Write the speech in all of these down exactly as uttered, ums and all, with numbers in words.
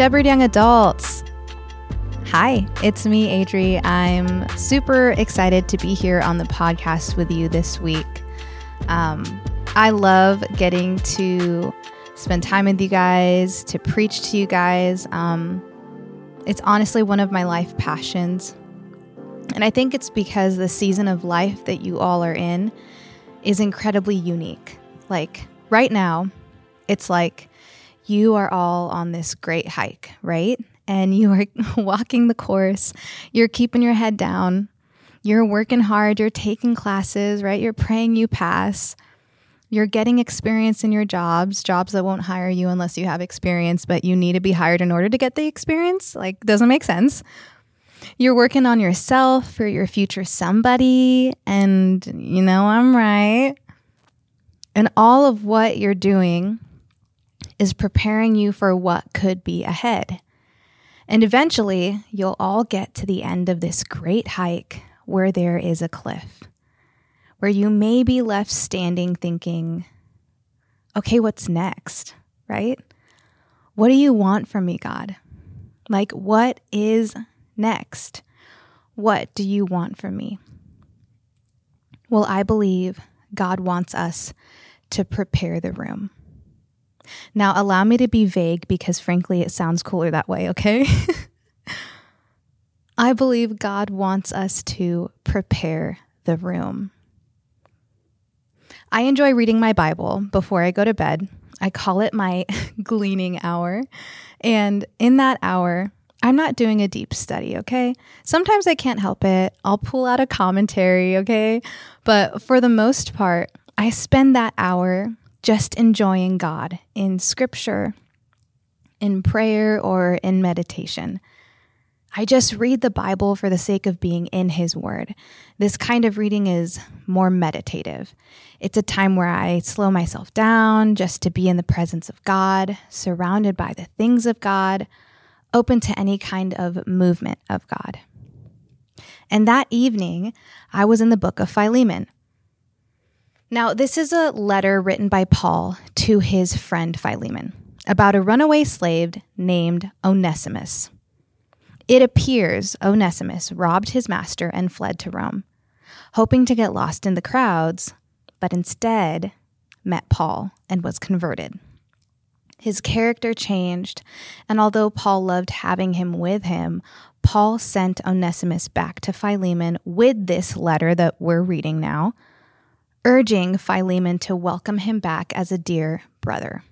Shepherd Young Adults. Hi, it's me, Adri. I'm super excited to be here on the podcast with you this week. Um, I love getting to spend time with you guys, to preach to you guys. Um, it's honestly one of my life passions. And I think it's because the season of life that you all are in is incredibly unique. Like right now, it's like you are all on this great hike, right? And you are walking the course, you're keeping your head down, you're working hard, you're taking classes, right? You're praying you pass, you're getting experience in your jobs, jobs that won't hire you unless you have experience, but you need to be hired in order to get the experience. Like, doesn't make sense. You're working on yourself for your future somebody, and you know I'm right. And all of what you're doing is preparing you for what could be ahead. And eventually, you'll all get to the end of this great hike where there is a cliff, where you may be left standing thinking, okay, what's next, right? What do you want from me, God? Like, what is next? What do you want from me? Well, I believe God wants us to prepare the room. Now, allow me to be vague because, frankly, it sounds cooler that way, okay? I believe God wants us to prepare the room. I enjoy reading my Bible before I go to bed. I call it my gleaning hour. And in that hour, I'm not doing a deep study, okay? Sometimes I can't help it. I'll pull out a commentary, okay? But for the most part, I spend that hour just enjoying God in scripture, in prayer, or in meditation. I just read the Bible for the sake of being in His Word. This kind of reading is more meditative. It's a time where I slow myself down just to be in the presence of God, surrounded by the things of God, open to any kind of movement of God. And that evening, I was in the book of Philemon. Now, this is a letter written by Paul to his friend Philemon about a runaway slave named Onesimus. It appears Onesimus robbed his master and fled to Rome, hoping to get lost in the crowds, but instead met Paul and was converted. His character changed, and although Paul loved having him with him, Paul sent Onesimus back to Philemon with this letter that we're reading now, urging Philemon to welcome him back as a dear brother.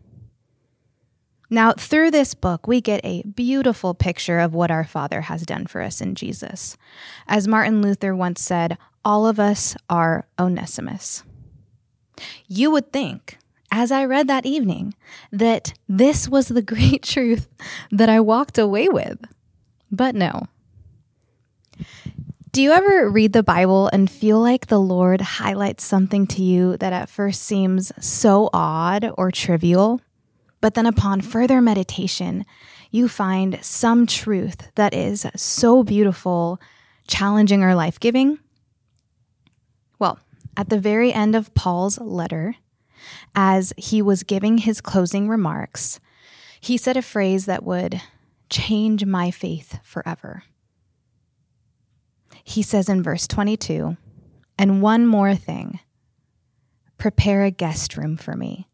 Now, through this book, we get a beautiful picture of what our Father has done for us in Jesus. As Martin Luther once said, all of us are Onesimus. You would think, as I read that evening, that this was the great truth that I walked away with, but no. Do you ever read the Bible and feel like the Lord highlights something to you that at first seems so odd or trivial, but then upon further meditation, you find some truth that is so beautiful, challenging, or life-giving? Well, at the very end of Paul's letter, as he was giving his closing remarks, he said a phrase that would change my faith forever. He says in verse twenty-two, and one more thing, prepare a guest room for me,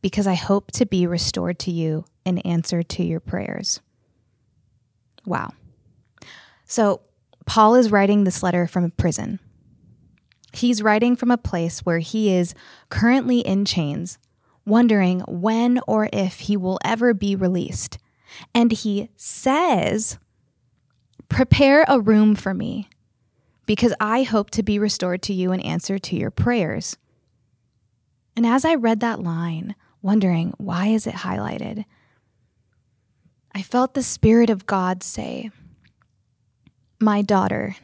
because I hope to be restored to you in answer to your prayers. Wow. So Paul is writing this letter from a prison. He's writing from a place where he is currently in chains, wondering when or if he will ever be released. And he says, prepare a room for me, because I hope to be restored to you in answer to your prayers. And as I read that line, wondering why is it highlighted, I felt the Spirit of God say, my daughter,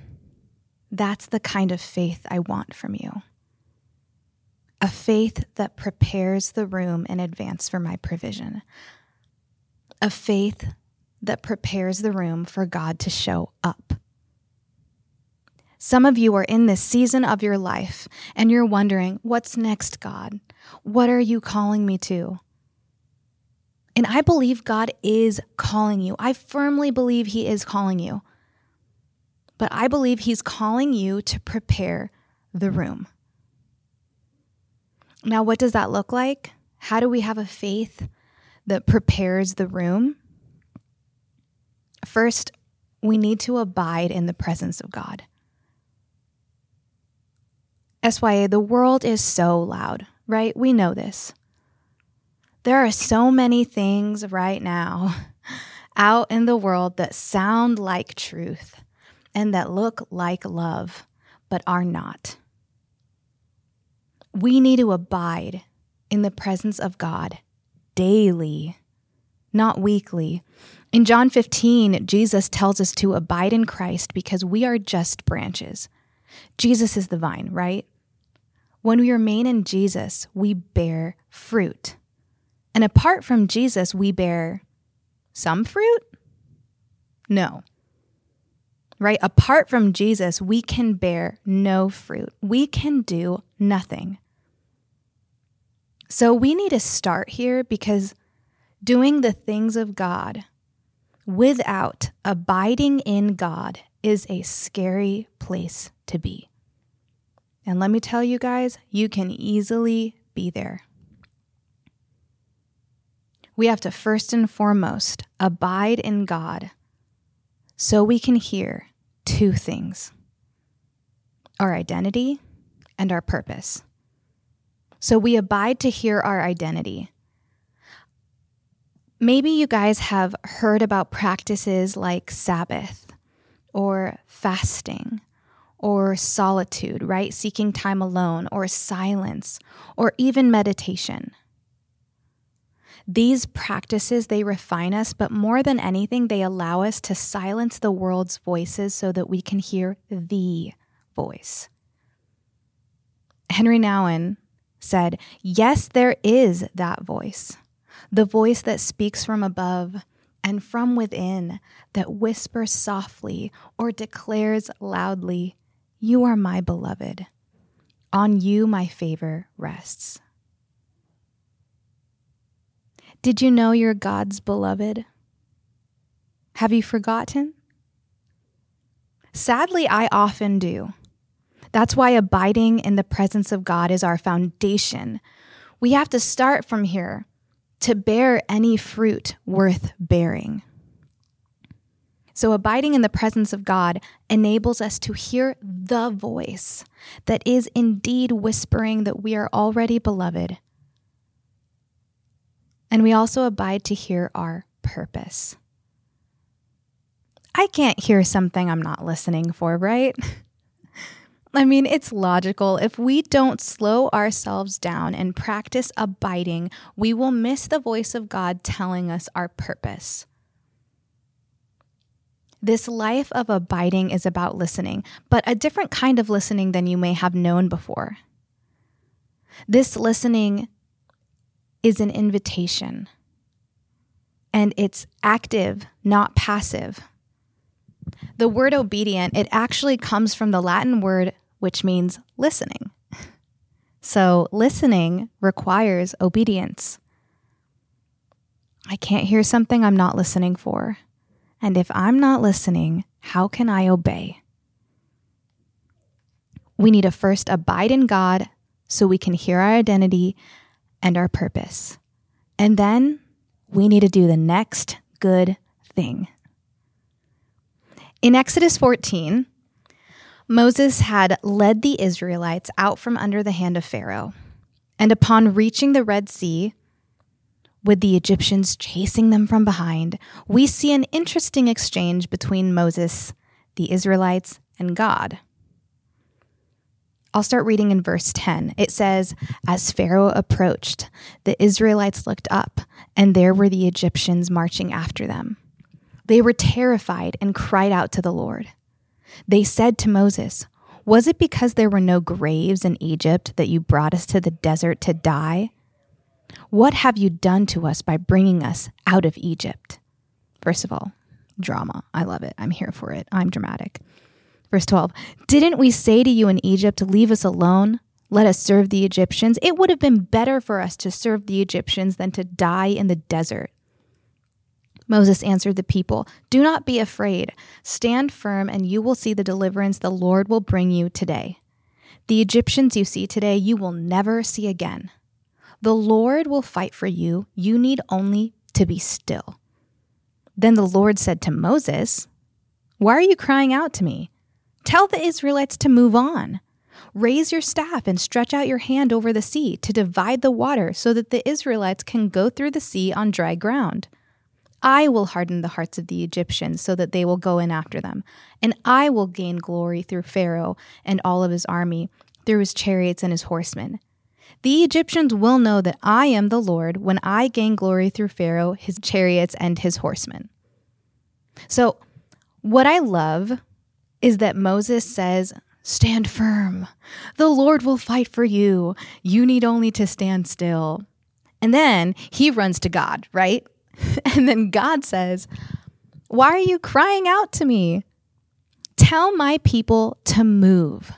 that's the kind of faith I want from you. A faith that prepares the room in advance for my provision. A faith that prepares the room for God to show up. Some of you are in this season of your life and you're wondering, what's next, God? What are you calling me to? And I believe God is calling you. I firmly believe he is calling you. But I believe he's calling you to prepare the room. Now, what does that look like? How do we have a faith that prepares the room? First, we need to abide in the presence of God. S Y A, the world is so loud, right? We know this. There are so many things right now out in the world that sound like truth and that look like love, but are not. We need to abide in the presence of God daily, not weekly. In John fifteen, Jesus tells us to abide in Christ because we are just branches. Jesus is the vine, right? When we remain in Jesus, we bear fruit. And apart from Jesus, we bear some fruit? No. Right? Apart from Jesus, we can bear no fruit. We can do nothing. So we need to start here, because doing the things of God without abiding in God is a scary place to be. And let me tell you guys, you can easily be there. We have to first and foremost abide in God so we can hear two things: our identity and our purpose. So we abide to hear our identity. Maybe you guys have heard about practices like Sabbath or fasting or solitude, right? Seeking time alone, or silence, or even meditation. These practices, they refine us, but more than anything, they allow us to silence the world's voices so that we can hear the voice. Henry Nouwen said, "Yes, there is that voice, the voice that speaks from above and from within, that whispers softly or declares loudly, 'You are my beloved. On you my favor rests.'" Did you know you're God's beloved? Have you forgotten? Sadly, I often do. That's why abiding in the presence of God is our foundation. We have to start from here to bear any fruit worth bearing. So abiding in the presence of God enables us to hear the voice that is indeed whispering that we are already beloved. And we also abide to hear our purpose. I can't hear something I'm not listening for, right? I mean, it's logical. If we don't slow ourselves down and practice abiding, we will miss the voice of God telling us our purpose. This life of abiding is about listening, but a different kind of listening than you may have known before. This listening is an invitation, and it's active, not passive. The word obedient, it actually comes from the Latin word, which means listening. So listening requires obedience. I can't hear something I'm not listening for. And if I'm not listening, how can I obey? We need to first abide in God so we can hear our identity and our purpose. And then we need to do the next good thing. In Exodus fourteen, Moses had led the Israelites out from under the hand of Pharaoh. And upon reaching the Red Sea, with the Egyptians chasing them from behind, we see an interesting exchange between Moses, the Israelites, and God. I'll start reading in verse ten. It says, "As Pharaoh approached, the Israelites looked up, and there were the Egyptians marching after them. They were terrified and cried out to the Lord. They said to Moses, 'Was it because there were no graves in Egypt that you brought us to the desert to die? What have you done to us by bringing us out of Egypt?'" First of all, drama. I love it. I'm here for it. I'm dramatic. Verse twelve, "Didn't we say to you in Egypt, 'Leave us alone. Let us serve the Egyptians'? It would have been better for us to serve the Egyptians than to die in the desert. Moses answered the people, "Do not be afraid. Stand firm, and you will see the deliverance the Lord will bring you today. The Egyptians you see today, you will never see again. The Lord will fight for you. You need only to be still." Then the Lord said to Moses, "Why are you crying out to me? Tell the Israelites to move on. Raise your staff and stretch out your hand over the sea to divide the water so that the Israelites can go through the sea on dry ground. I will harden the hearts of the Egyptians so that they will go in after them, and I will gain glory through Pharaoh and all of his army, through his chariots and his horsemen. The Egyptians will know that I am the Lord when I gain glory through Pharaoh, his chariots, and his horsemen." So what I love is that Moses says, "Stand firm. The Lord will fight for you. You need only to stand still." And then he runs to God, right? And then God says, "Why are you crying out to me? Tell my people to move.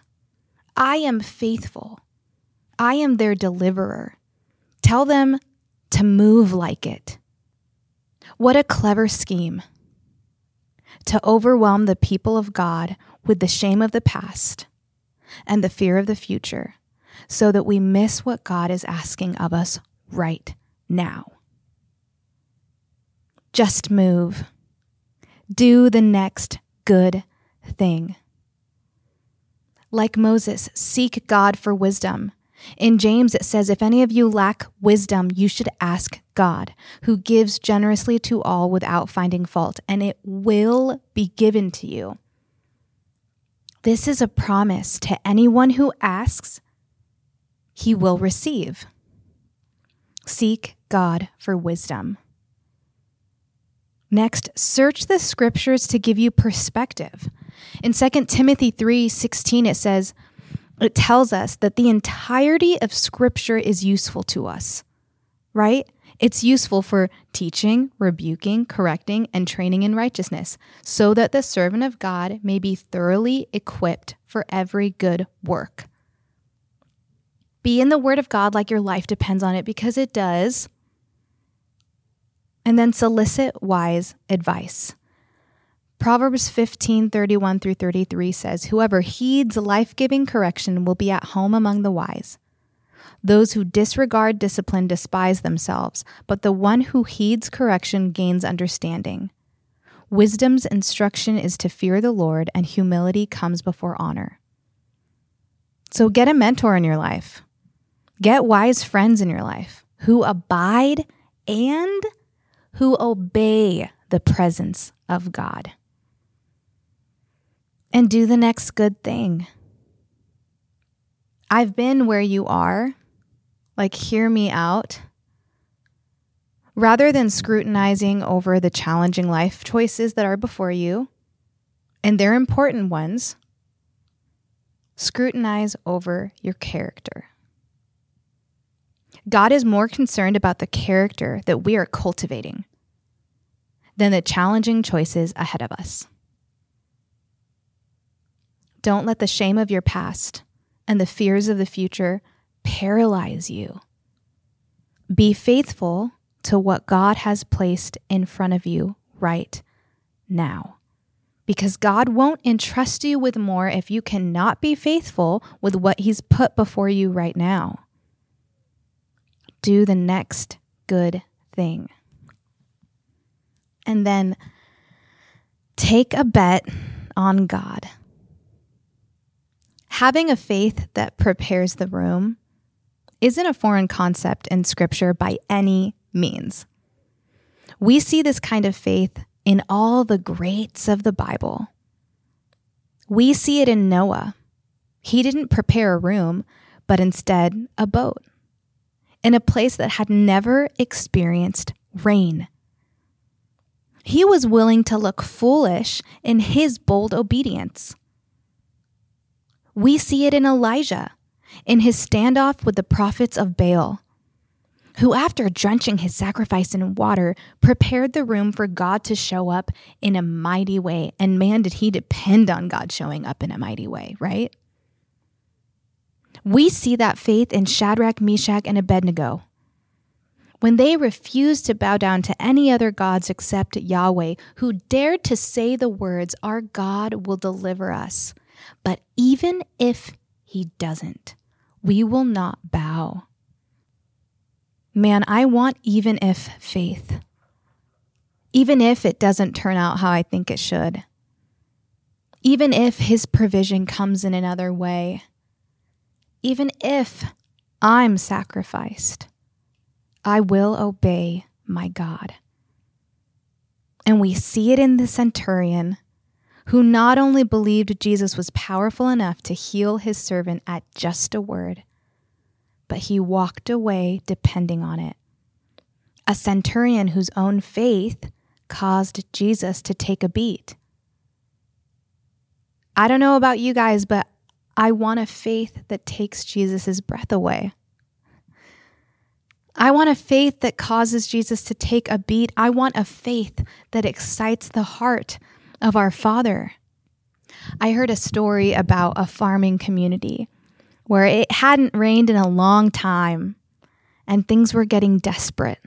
I am faithful. I am their deliverer. Tell them to move like it." What a clever scheme to overwhelm the people of God with the shame of the past and the fear of the future so that we miss what God is asking of us right now. Just move. Do the next good thing. Like Moses, seek God for wisdom. In James, it says, "If any of you lack wisdom, you should ask God, who gives generously to all without finding fault, and it will be given to you." This is a promise to anyone who asks, he will receive. Seek God for wisdom. Next, search the scriptures to give you perspective. In Second Timothy three sixteen, it says, it tells us that the entirety of Scripture is useful to us, right? It's useful for teaching, rebuking, correcting, and training in righteousness, so that the servant of God may be thoroughly equipped for every good work. Be in the Word of God like your life depends on it, because it does. And then solicit wise advice. Proverbs fifteen thirty-one through thirty-three says, "Whoever heeds life-giving correction will be at home among the wise. Those who disregard discipline despise themselves, but the one who heeds correction gains understanding. Wisdom's instruction is to fear the Lord, and humility comes before honor." So get a mentor in your life. Get wise friends in your life who abide and who obey the presence of God. And do the next good thing. I've been where you are. Like, hear me out. Rather than scrutinizing over the challenging life choices that are before you, and they're important ones, scrutinize over your character. God is more concerned about the character that we are cultivating than the challenging choices ahead of us. Don't let the shame of your past and the fears of the future paralyze you. Be faithful to what God has placed in front of you right now, because God won't entrust you with more if you cannot be faithful with what He's put before you right now. Do the next good thing. And then take a bet on God. Having a faith that prepares the room isn't a foreign concept in Scripture by any means. We see this kind of faith in all the greats of the Bible. We see it in Noah. He didn't prepare a room, but instead a boat in a place that had never experienced rain. He was willing to look foolish in his bold obedience. We see it in Elijah, in his standoff with the prophets of Baal, who, after drenching his sacrifice in water, prepared the room for God to show up in a mighty way. And man, did he depend on God showing up in a mighty way, right? We see that faith in Shadrach, Meshach, and Abednego. When they refused to bow down to any other gods except Yahweh, who dared to say the words, "Our God will deliver us." But even if he doesn't, we will not bow. Man, I want even if faith. Even if it doesn't turn out how I think it should. Even if his provision comes in another way. Even if I'm sacrificed, I will obey my God. And we see it in the centurion, who not only believed Jesus was powerful enough to heal his servant at just a word, but he walked away depending on it. A centurion whose own faith caused Jesus to take a beat. I don't know about you guys, but I want a faith that takes Jesus' breath away. I want a faith that causes Jesus to take a beat. I want a faith that excites the heart of our Father. I heard a story about a farming community where it hadn't rained in a long time and things were getting desperate.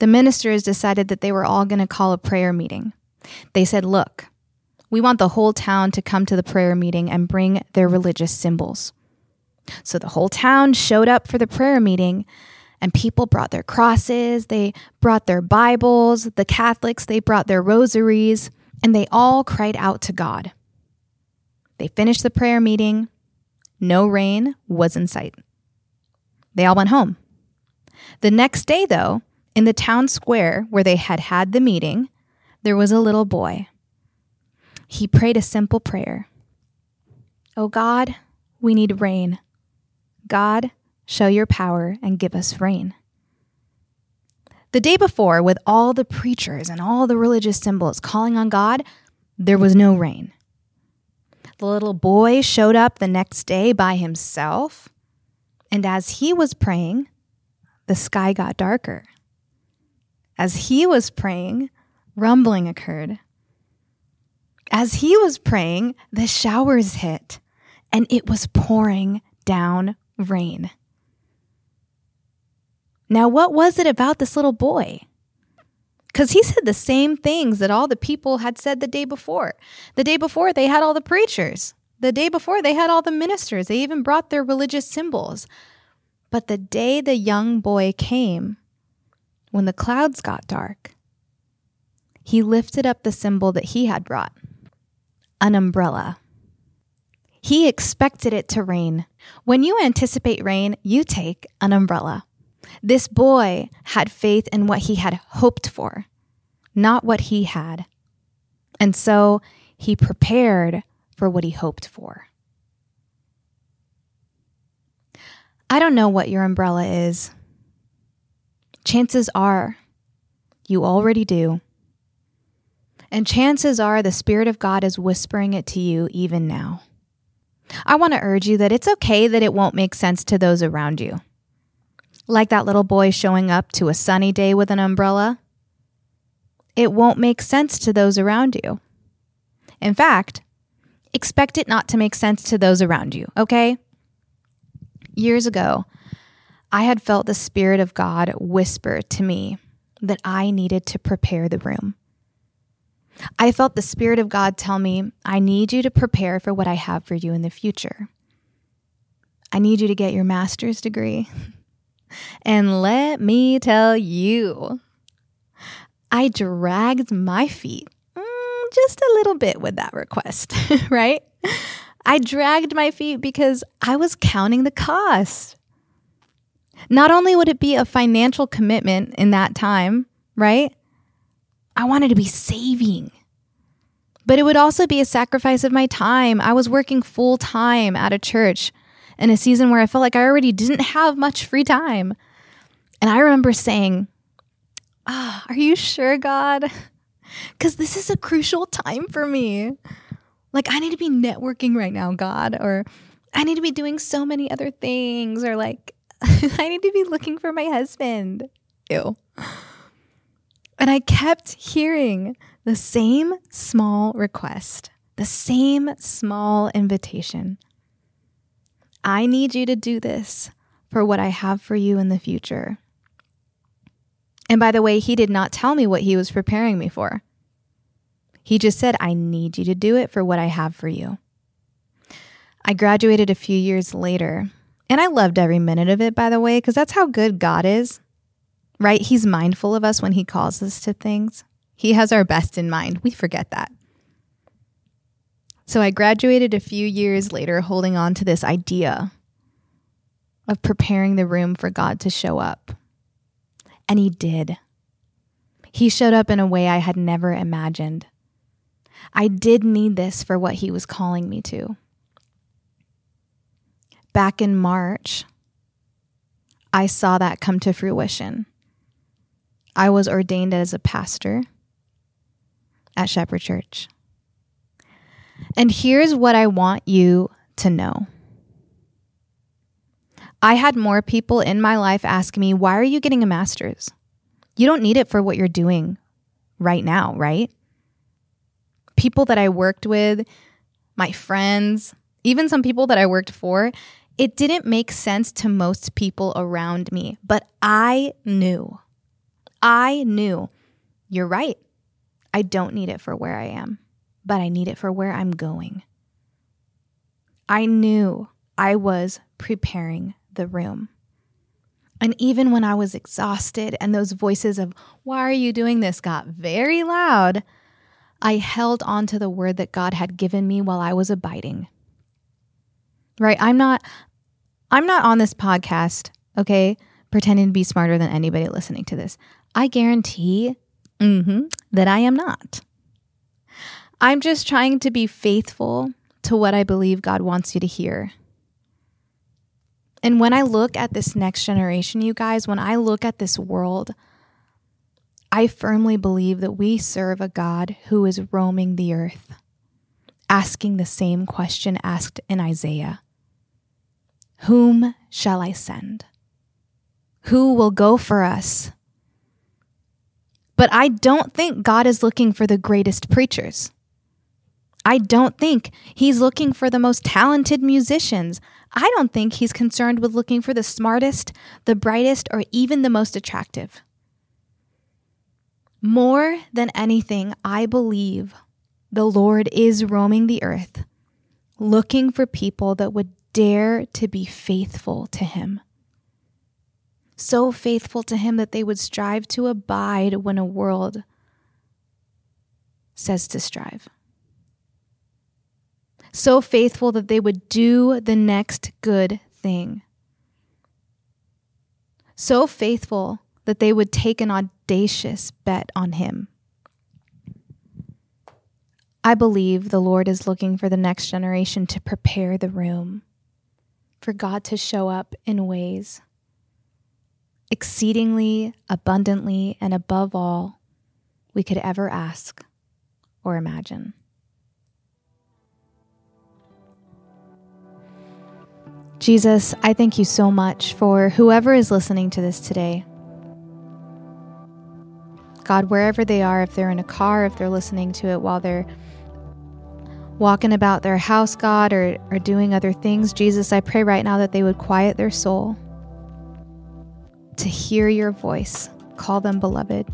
The ministers decided that they were all going to call a prayer meeting. They said, "Look, we want the whole town to come to the prayer meeting and bring their religious symbols." So the whole town showed up for the prayer meeting, and people brought their crosses, they brought their Bibles, the Catholics, they brought their rosaries, and they all cried out to God. They finished the prayer meeting. No rain was in sight. They all went home. The next day, though, in the town square where they had had the meeting, there was a little boy. He prayed a simple prayer. "Oh God, we need rain. God, show your power and give us rain." The day before, with all the preachers and all the religious symbols calling on God, there was no rain. The little boy showed up the next day by himself, and as he was praying, the sky got darker. As he was praying, rumbling occurred. As he was praying, the showers hit, and it was pouring down rain. Now, what was it about this little boy? Because he said the same things that all the people had said the day before. The day before, they had all the preachers. The day before, they had all the ministers. They even brought their religious symbols. But the day the young boy came, when the clouds got dark, he lifted up the symbol that he had brought. An umbrella. He expected it to rain. When you anticipate rain, you take an umbrella. This boy had faith in what he had hoped for, not what he had. And so he prepared for what he hoped for. I don't know what your umbrella is. Chances are you already do. And chances are the Spirit of God is whispering it to you even now. I want to urge you that it's okay that it won't make sense to those around you. Like that little boy showing up to a sunny day with an umbrella. It won't make sense to those around you. In fact, expect it not to make sense to those around you, okay? Years ago, I had felt the Spirit of God whisper to me that I needed to prepare the room. I felt the Spirit of God tell me, "I need you to prepare for what I have for you in the future. I need you to get your master's degree." And let me tell you, I dragged my feet mm, just a little bit with that request, right? I dragged my feet because I was counting the cost. Not only would it be a financial commitment in that time, right? I wanted to be saving, but it would also be a sacrifice of my time. I was working full time at a church in a season where I felt like I already didn't have much free time. And I remember saying, "Oh, are you sure, God? Because this is a crucial time for me. Like, I need to be networking right now, God, or I need to be doing so many other things, or like, I need to be looking for my husband." Ew. And I kept hearing the same small request, the same small invitation. I need you to do this for what I have for you in the future. And by the way, he did not tell me what he was preparing me for. He just said, I need you to do it for what I have for you. I graduated a few years later, and I loved every minute of it, by the way, because that's how good God is, right? He's mindful of us when he calls us to things. He has our best in mind. We forget that. So I graduated a few years later holding on to this idea of preparing the room for God to show up. And he did. He showed up in a way I had never imagined. I did need this for what he was calling me to. Back in March, I saw that come to fruition. I was ordained as a pastor at Shepherd Church. And here's what I want you to know. I had more people in my life ask me, why are you getting a master's? You don't need it for what you're doing right now, right? People that I worked with, my friends, even some people that I worked for, it didn't make sense to most people around me. But I knew, I knew, you're right. I don't need it for where I am, but I need it for where I'm going. I knew I was preparing the room. And even when I was exhausted and those voices of, why are you doing this, got very loud, I held on to the word that God had given me while I was abiding. Right? I'm not, I'm not on this podcast, okay, pretending to be smarter than anybody listening to this. I guarantee mm-hmm, that I am not. I'm just trying to be faithful to what I believe God wants you to hear. And when I look at this next generation, you guys, when I look at this world, I firmly believe that we serve a God who is roaming the earth, asking the same question asked in Isaiah. Whom shall I send? Who will go for us? But I don't think God is looking for the greatest preachers. I don't think he's looking for the most talented musicians. I don't think he's concerned with looking for the smartest, the brightest, or even the most attractive. More than anything, I believe the Lord is roaming the earth, looking for people that would dare to be faithful to him. So faithful to him that they would strive to abide when a world says to strive. So faithful that they would do the next good thing. So faithful that they would take an audacious bet on him. I believe the Lord is looking for the next generation to prepare the room for God to show up in ways exceedingly, abundantly, and above all we could ever ask or imagine. Jesus, I thank you so much for whoever is listening to this today. God, wherever they are, if they're in a car, if they're listening to it while they're walking about their house, God, or, or doing other things, Jesus, I pray right now that they would quiet their soul to hear your voice, call them beloved,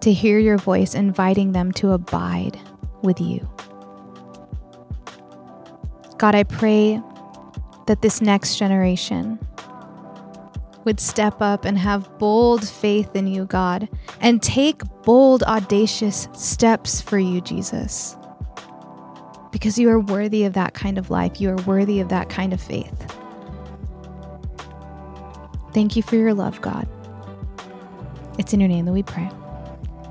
to hear your voice inviting them to abide with you. God, I pray that this next generation would step up and have bold faith in you, God, and take bold, audacious steps for you, Jesus, because you are worthy of that kind of life. You are worthy of that kind of faith. Thank you for your love, God. It's in your name that we pray.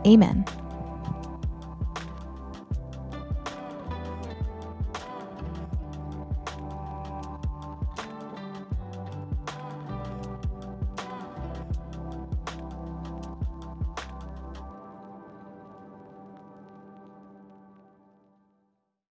Amen.